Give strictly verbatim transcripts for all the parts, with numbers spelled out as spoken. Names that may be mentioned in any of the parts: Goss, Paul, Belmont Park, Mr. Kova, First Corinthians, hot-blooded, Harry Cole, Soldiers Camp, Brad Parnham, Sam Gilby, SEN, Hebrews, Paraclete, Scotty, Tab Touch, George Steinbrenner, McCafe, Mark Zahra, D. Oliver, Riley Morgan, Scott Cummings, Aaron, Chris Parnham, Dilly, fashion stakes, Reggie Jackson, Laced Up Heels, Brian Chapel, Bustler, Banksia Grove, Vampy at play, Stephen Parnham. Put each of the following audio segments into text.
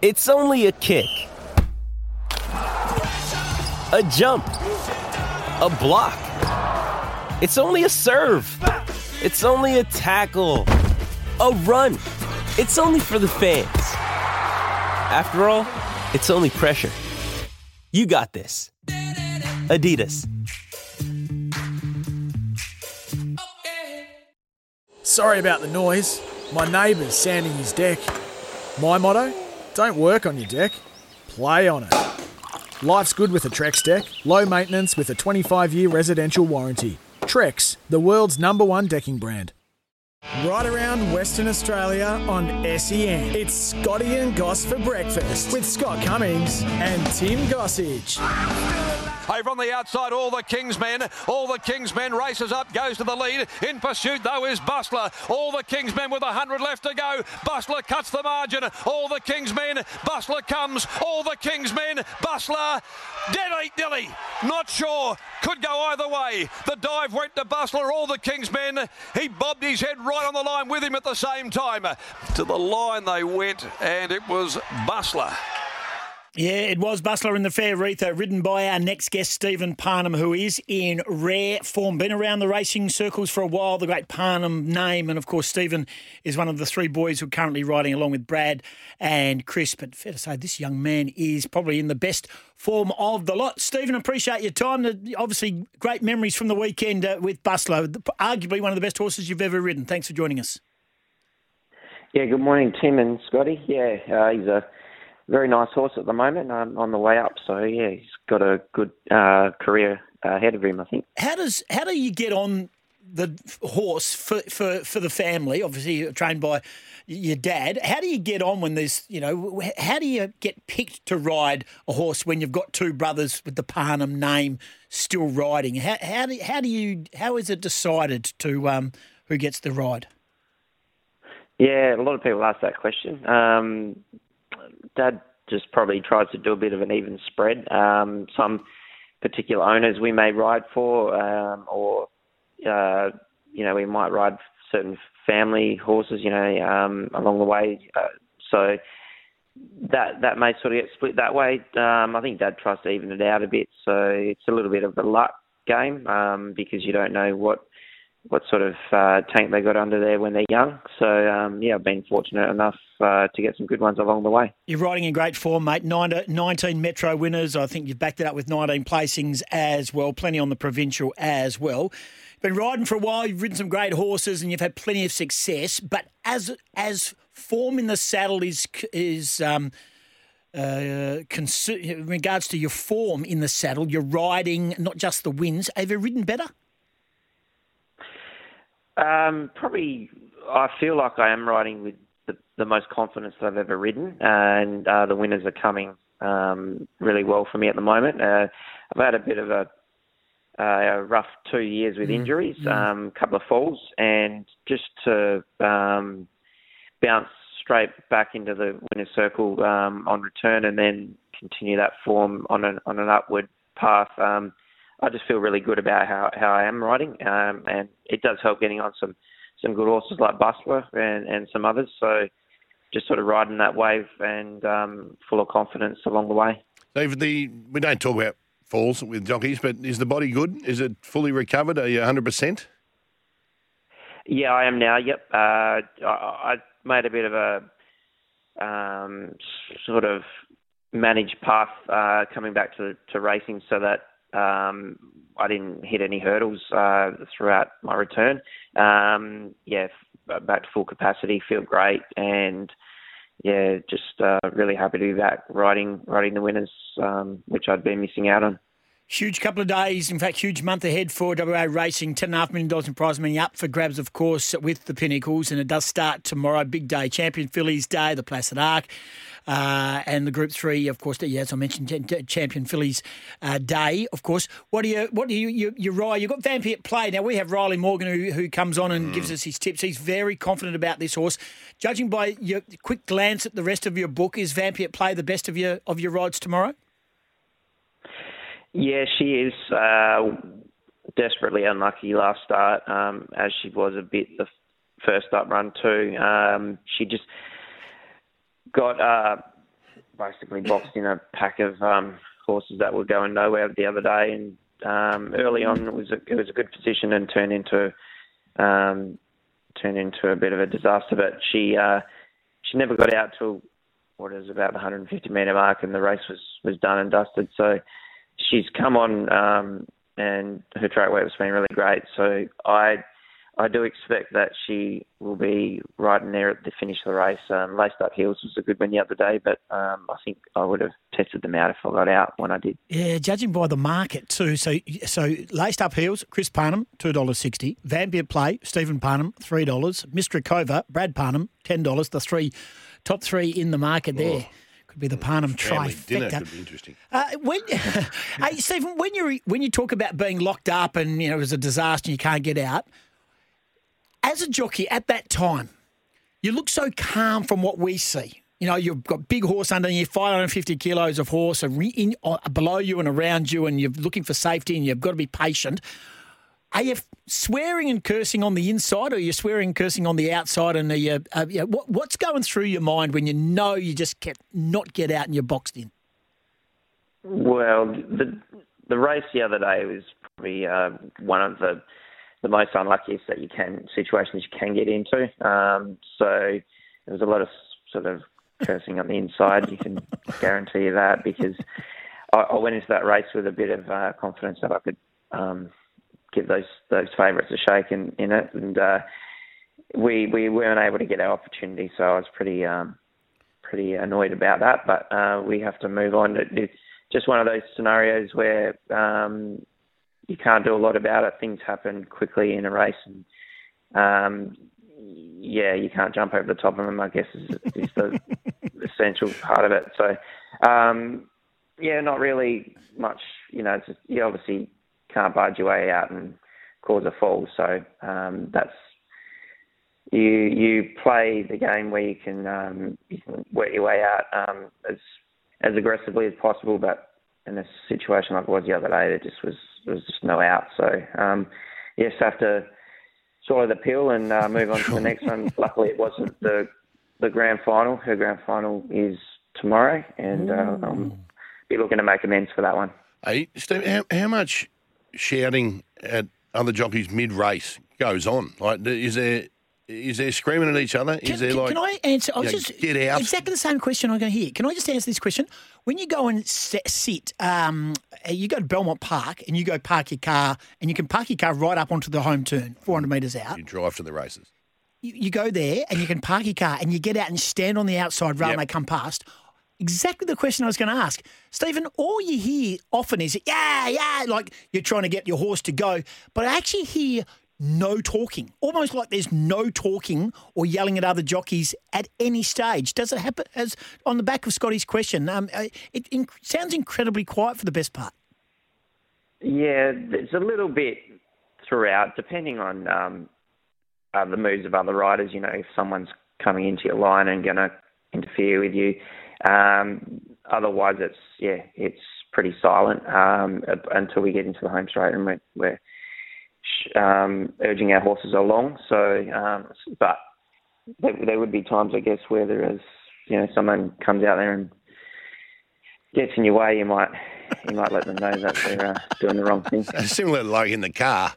It's only a kick, a jump, a block. It's only a serve. It's only a tackle, a run. It's only for the fans. After all, it's only pressure. You got this. Adidas. Sorry about the noise. My neighbour's sanding his deck. My motto? Don't work on your deck, play on it. Life's good with a Trex deck. Low maintenance with a twenty-five year residential warranty. Trex, the world's number one decking brand. Right around Western Australia on S E N, it's Scotty and Goss for breakfast with Scott Cummings and Tim Gossage. Over on the outside, all the Kingsmen, all the Kingsmen races up, goes to the lead. In pursuit, though, is Bustler. All the Kingsmen with one hundred left to go. Bustler cuts the margin. All the Kingsmen, Bustler comes. All the Kingsmen, Bustler. Dead eight Dilly. Not sure. Could go either way. The dive went to Bustler. All the Kingsmen. He bobbed his head right on the line with him at the same time. To the line they went, and it was Bustler. Yeah, it was Bustler in the Fair, Retha, ridden by our next guest, Stephen Parnham, who is in rare form. Been around the racing circles for a while, the great Parnham name. And, of course, Stephen is one of the three boys who are currently riding along with Brad and Chris. But fair to say, this young man is probably in the best form of the lot. Stephen, appreciate your time. Obviously, great memories from the weekend uh, with Bustler, arguably one of the best horses you've ever ridden. Thanks for joining us. Yeah, good morning, Tim and Scotty. Yeah, uh, he's a... very nice horse at the moment um, on the way up. So, yeah, he's got a good uh, career ahead of him, I think. How does how do you get on the horse for, for, for the family? Obviously, you're trained by your dad. How do you get on when there's, you know, how do you get picked to ride a horse when you've got two brothers with the Parnham name still riding? How, how, do, how, do you, how is it decided to um, who gets the ride? Yeah, a lot of people ask that question. Um Dad just probably tries to do a bit of an even spread. Um, some particular owners we may ride for, um, or, uh, you know, we might ride certain family horses, you know, um, along the way. Uh, so that that may sort of get split that way. Um, I think Dad tries to even it out a bit. So it's a little bit of a luck game um, because you don't know what what sort of uh, tank they got under there when they're young. So, um, yeah, I've been fortunate enough uh, to get some good ones along the way. You're riding in great form, mate. nineteen Metro winners. I think you've backed it up with nineteen placings as well, plenty on the provincial as well. Been riding for a while. You've ridden some great horses and you've had plenty of success. But as as form in the saddle is... is um, Uh, cons- in regards to your form in the saddle, you're riding not just the wins. Have you ridden better? Um, probably, I feel like I am riding with the, the most confidence that I've ever ridden, and uh, the winners are coming um, really well for me at the moment. Uh, I've had a bit of a, uh, a rough two years with injuries, a mm-hmm. um, couple of falls, and just to um, bounce straight back into the winner's circle um, on return, and then continue that form on an on an upward path. Um, I just feel really good about how, how I am riding, um, and it does help getting on some, some good horses like Bustler and, and some others. So just sort of riding that wave and um, full of confidence along the way. David, the, we don't talk about falls with jockeys, but is the body good? Is it fully recovered? Are you one hundred percent? Yeah, I am now, yep. Uh, I, I made a bit of a um, sort of managed path uh, coming back to, to racing so that Um, I didn't hit any hurdles uh, throughout my return. Um, yeah, f- back to full capacity, feel great, and yeah, just uh, really happy to be back riding, riding the winners, um, which I'd been missing out on. Huge couple of days, in fact, huge month ahead for W A Racing. ten point five million dollars in prize money up for grabs, of course, with the Pinnacles, and it does start tomorrow. Big day, Champion Fillies Day, the Placid Arc, uh, and the Group Three, of course. Yeah, as I mentioned, Champion Fillies uh, Day, of course. What do you, what do you, you, you ride? You've got Vampy at Play now. We have Riley Morgan who who comes on and mm. gives us his tips. He's very confident about this horse. Judging by your quick glance at the rest of your book, is Vampy at Play the best of your of your rides tomorrow? Yeah, she is uh, desperately unlucky last start, um, as she was a bit the first up run too. Um, she just got uh, basically boxed in a pack of um, horses that were going nowhere the other day, and um, early on it was a, it was a good position and turned into um, turned into a bit of a disaster. But she uh, she never got out till what is about the one hundred fifty metre mark, and the race was, was done and dusted. So she's come on, um, and her track work's been really great. So I I do expect that she will be right in there at the finish of the race. Um, Laced Up Heels was a good win the other day, but um, I think I would have tested them out if I got out when I did. Yeah, judging by the market too. So so Laced Up Heels, Chris Parnham, two dollars sixty. Vampy at Play, Stephen Parnham, three dollars. Mister Kova, Brad Parnham, ten dollars. The three top three in the market there. Oh. Could be the Parnham family trifecta. Dinner could be interesting. Uh, when, hey, Stephen, when you when you talk about being locked up and you know it was a disaster and you can't get out, as a jockey at that time, you look so calm from what we see. You know, you've got big horse under you, five hundred fifty kilos of horse are in, uh, below you and around you, and you're looking for safety and you've got to be patient. Are you swearing and cursing on the inside, or are you swearing and cursing on the outside? And are you, uh, you know, what, what's going through your mind when you know you just can't not get out and you're boxed in? Well, the the race the other day was probably uh, one of the the most unluckiest that you can situations you can get into. Um, so there was a lot of sort of cursing on the inside. You can guarantee you that, because I, I went into that race with a bit of uh, confidence that I could. Um, give those those favourites a shake in, in it, and uh, we we weren't able to get our opportunity, so I was pretty um, pretty annoyed about that, but uh, we have to move on. It's just one of those scenarios where um, you can't do a lot about it. Things happen quickly in a race, and um, yeah, you can't jump over the top of them, I guess, is, is the essential part of it. So um, yeah, not really much, you know, it's just, you obviously can't barge your way out and cause a fall. So um, that's you. You play the game where you can um, you can work your way out um, as as aggressively as possible. But in a situation like it was the other day, there just was there was just no out. So um, you just have to swallow the pill and uh, move on to the next one. Luckily, it wasn't the the grand final. Her grand final is tomorrow, and uh, I'll be looking to make amends for that one. Hey, Steve, how, how much shouting at other jockeys mid-race goes on? Like, is there is there screaming at each other? Is can, there can, like can I answer? I was know, just get out. Exactly the same question I'm going to hear. Can I just answer this question? When you go and sit, um, you go to Belmont Park and you go park your car, and you can park your car right up onto the home turn, four hundred metres out. You drive to the races. You, you go there and you can park your car and you get out and stand on the outside rail, yep, and they come past. Exactly the question I was going to ask. Stephen, all you hear often is, yeah, yeah, like you're trying to get your horse to go. But I actually hear no talking, almost like there's no talking or yelling at other jockeys at any stage. Does it happen? As on the back of Scotty's question, um, it in- sounds incredibly quiet for the best part. Yeah, it's a little bit throughout, depending on um, uh, the moves of other riders. You know, if someone's coming into your line and going to interfere with you. Um, otherwise, it's yeah, it's pretty silent um, until we get into the home straight and we're, we're um, urging our horses along. So, um, but there would be times, I guess, where there is, you know, someone comes out there and gets in your way. You might you might let them know that they're uh, doing the wrong thing. It's similar, like in the car.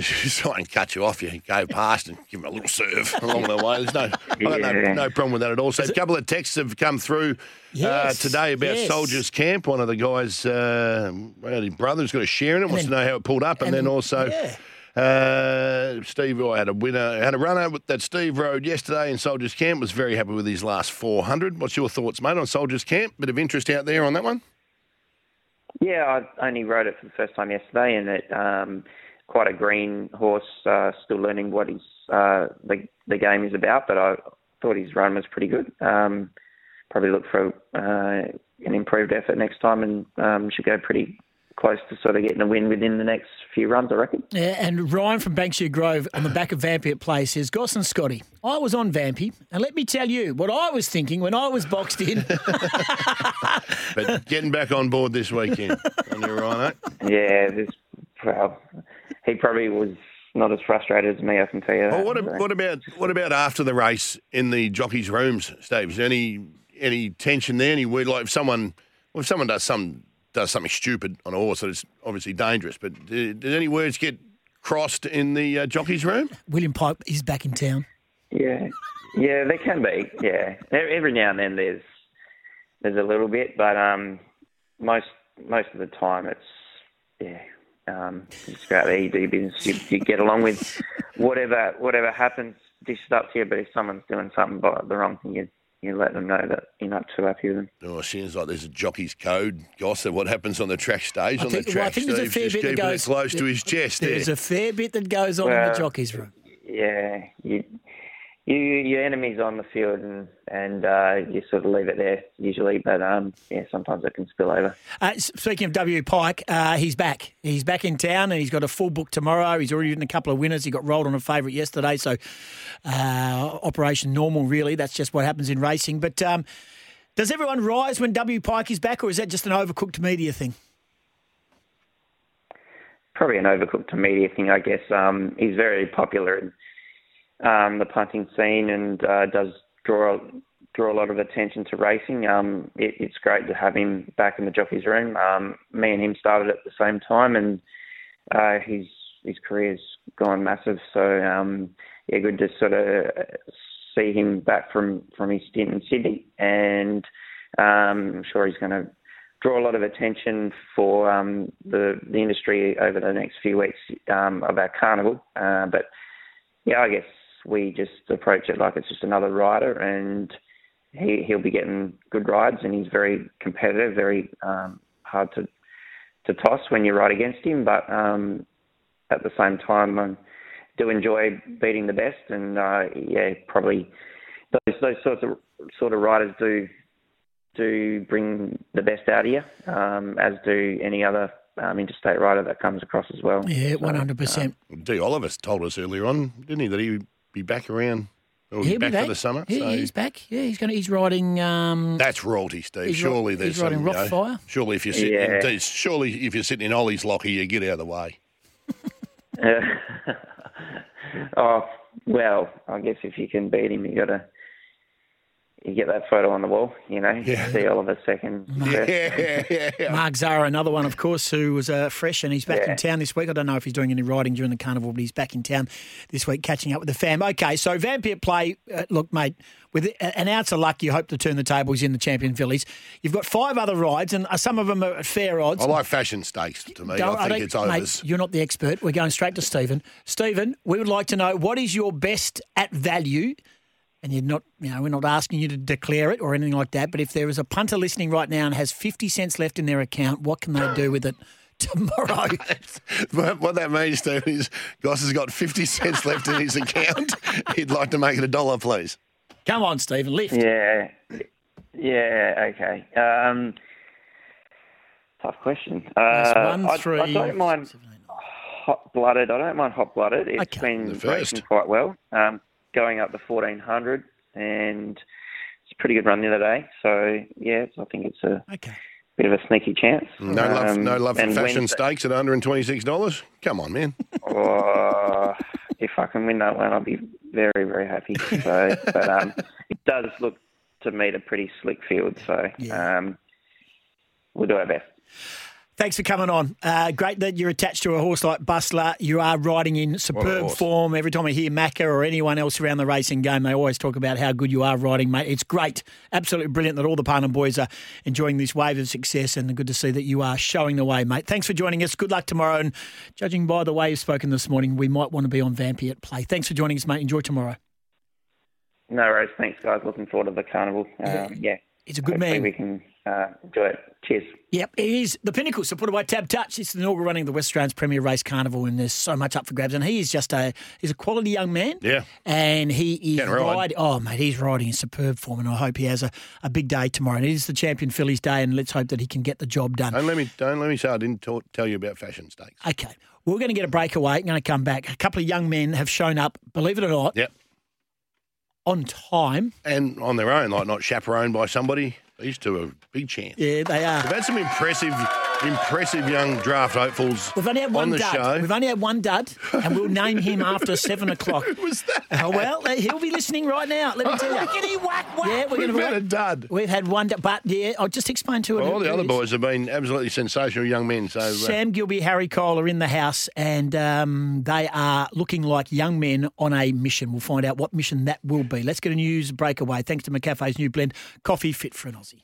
Someone can cut you off, you go past and give them a little serve along the way. There's no, yeah. I don't know, no problem with that at all. So a couple of texts have come through yes, uh, today about yes. Soldiers Camp. One of the guys, uh, his brother's got a share in it, and wants then, to know how it pulled up. And, and then also yeah. uh, Steve I had a winner, had a runner that Steve rode yesterday in Soldiers Camp, was very happy with his last four hundred. What's your thoughts, mate, on Soldiers Camp? Bit of interest out there on that one? Yeah, I only rode it for the first time yesterday, and it... Um, quite a green horse, uh, still learning what he's, uh, the, the game is about, but I thought his run was pretty good. Um, probably look for uh, an improved effort next time, and um, should go pretty close to sort of getting a win within the next few runs, I reckon. Yeah, and Ryan from Banksia Grove on the back of Vampy at Play says, Goss and Scotty, I was on Vampy, and let me tell you what I was thinking when I was boxed in. But getting back on board this weekend, aren't you, Ryan? Yeah, this Well, he probably was not as frustrated as me, I can tell you that. Well, what, what about what about after the race in the jockeys' rooms, Steve? Is there any any tension there, any word? Like if someone, well, if someone does some does something stupid on a horse that is obviously dangerous, but did, did any words get crossed in the uh, jockey's room? William Pipe is back in town. Yeah, yeah, they can be. Yeah, every now and then there's there's a little bit, but um, most most of the time it's yeah. Um, it's about the E D business. You, you get along with whatever whatever happens, dish it up to you. But if someone's doing something by the wrong thing, you you let them know that you're not too happy with them. Oh, it seems like there's a jockey's code, Goss, of what happens on the track stage. I on think, the track, well, I think there's a fair bit that goes close there, to his chest. There. There's a fair bit that goes on well, in the jockey's room. Yeah, you, you your enemy's on the field, and and uh, you sort of leave it there usually. But um, yeah, sometimes it can spill over. Uh, speaking of W. Pike, uh, he's back. He's back in town, and he's got a full book tomorrow. He's already written a couple of winners. He got rolled on a favourite yesterday, so uh, operation normal, really. That's just what happens in racing. But um, does everyone rise when W. Pike is back, or is that just an overcooked media thing? Probably an overcooked media thing, I guess. Um, he's very popular in um, the punting scene and uh, does draw draw a lot of attention to racing. Um, it, it's great to have him back in the jockey's room. Um, me and him started at the same time, and uh, his his career's gone massive. So um, yeah, good to sort of see him back from, from his stint in Sydney, and um, I'm sure he's going to draw a lot of attention for um, the the industry over the next few weeks um, of our carnival. Uh, but yeah, I guess we just approach it like it's just another rider, and He, he'll be getting good rides, and he's very competitive, very um, hard to to toss when you ride against him. But um, at the same time, I do enjoy beating the best, and uh, yeah, probably those those sorts of sort of riders do do bring the best out of you, um, as do any other um, interstate rider that comes across as well. Yeah, one hundred percent. D. Oliver told us earlier on, didn't he, that he'd be back around. Well, he's back, back for the summer. Yeah, so he's back. Yeah, he's going. To, he's riding. Um, That's royalty, Steve. Surely there's. He's riding some, Rock you know, Fire. Surely if you're sitting, yeah. in, surely if you're sitting in Ollie's locker, you get out of the way. Oh well, I guess if you can beat him, you got to. You get that photo on the wall, you know, yeah. see Oliver second. Yeah, yeah, yeah. Mark Zahra, another one, of course, who was uh, fresh, and he's back yeah. in town this week. I don't know if he's doing any riding during the carnival, but he's back in town this week catching up with the fam. Okay, so Vampy at play, uh, look, mate, with an ounce of luck, you hope to turn the tables in the Champion Fillies. You've got five other rides, and some of them are at fair odds. I like fashion stakes to me. Don't, I think I it's overs. Mate, you're not the expert. We're going straight to Stephen. Stephen, we would like to know, what is your best at value? And you're not, you know, we're not asking you to declare it or anything like that, but if there is a punter listening right now and has fifty cents left in their account, what can they do with it tomorrow? What that means, Steve, is Goss has got fifty cents left in his account. He'd like to make it a dollar, please. Come on, Stephen, lift. Yeah. Yeah, okay. Um, tough question. Uh, one, I, three, I don't mind seven, eight, hot-blooded. I don't mind hot-blooded. It's okay. been racing quite well. Um going up the fourteen hundred, and it's a pretty good run the other day. So, yeah, I think it's a okay. bit of a sneaky chance. No um, love no love for fashion Wednesday. Stakes at one hundred twenty-six dollars? Come on, man. Oh, if I can win that one, I'll be very, very happy. So, but um, it does look to me a pretty slick field, so yeah. um, we'll do our best. Thanks for coming on. Uh, great that you're attached to a horse like Bustler. You are riding in superb form. Every time I hear Macca or anyone else around the racing game, they always talk about how good you are riding, mate. It's great. Absolutely brilliant that all the Parnham boys are enjoying this wave of success, and good to see that you are showing the way, mate. Thanks for joining us. Good luck tomorrow. And judging by the way you've spoken this morning, we might want to be on Vampy at play. Thanks for joining us, mate. Enjoy tomorrow. No worries. Thanks, guys. Looking forward to the carnival. Yeah. Um, yeah. It's a good Hopefully man. We can uh, enjoy it. Cheers. Yep, it is the Pinnacle, supported by Tab Touch. It's the inaugural running of the West Australian's premier race carnival, and there's so much up for grabs. And he is just a he's a quality young man. Yeah, and he is riding. Oh mate, he's riding in superb form, and I hope he has a, a big day tomorrow. And it is the Champion Fillies Day, and let's hope that he can get the job done. Don't let me don't let me say I didn't talk, tell you about fashion stakes. Okay, we're going to get a breakaway. I'm going to come back. A couple of young men have shown up. Believe it or not. Yep. On time. And on their own, like not chaperoned by somebody. These two are a big chance. Yeah, they are. They've had some impressive impressive young draft hopefuls We've only had one on the dud. show. We've only had one dud, and we'll name him after seven o'clock. What was that? Oh, well, he'll be listening right now, let me tell you. Wackity whack whack. Yeah, we're We've had a dud. We've had one dud, but, yeah, I'll just explain to him. Well, all the other boys have been absolutely sensational young men. So uh, Sam Gilby, Harry Cole are in the house, and um, they are looking like young men on a mission. We'll find out what mission that will be. Let's get a news breakaway. Thanks to McCafe's new blend, Coffee Fit for an Aussie.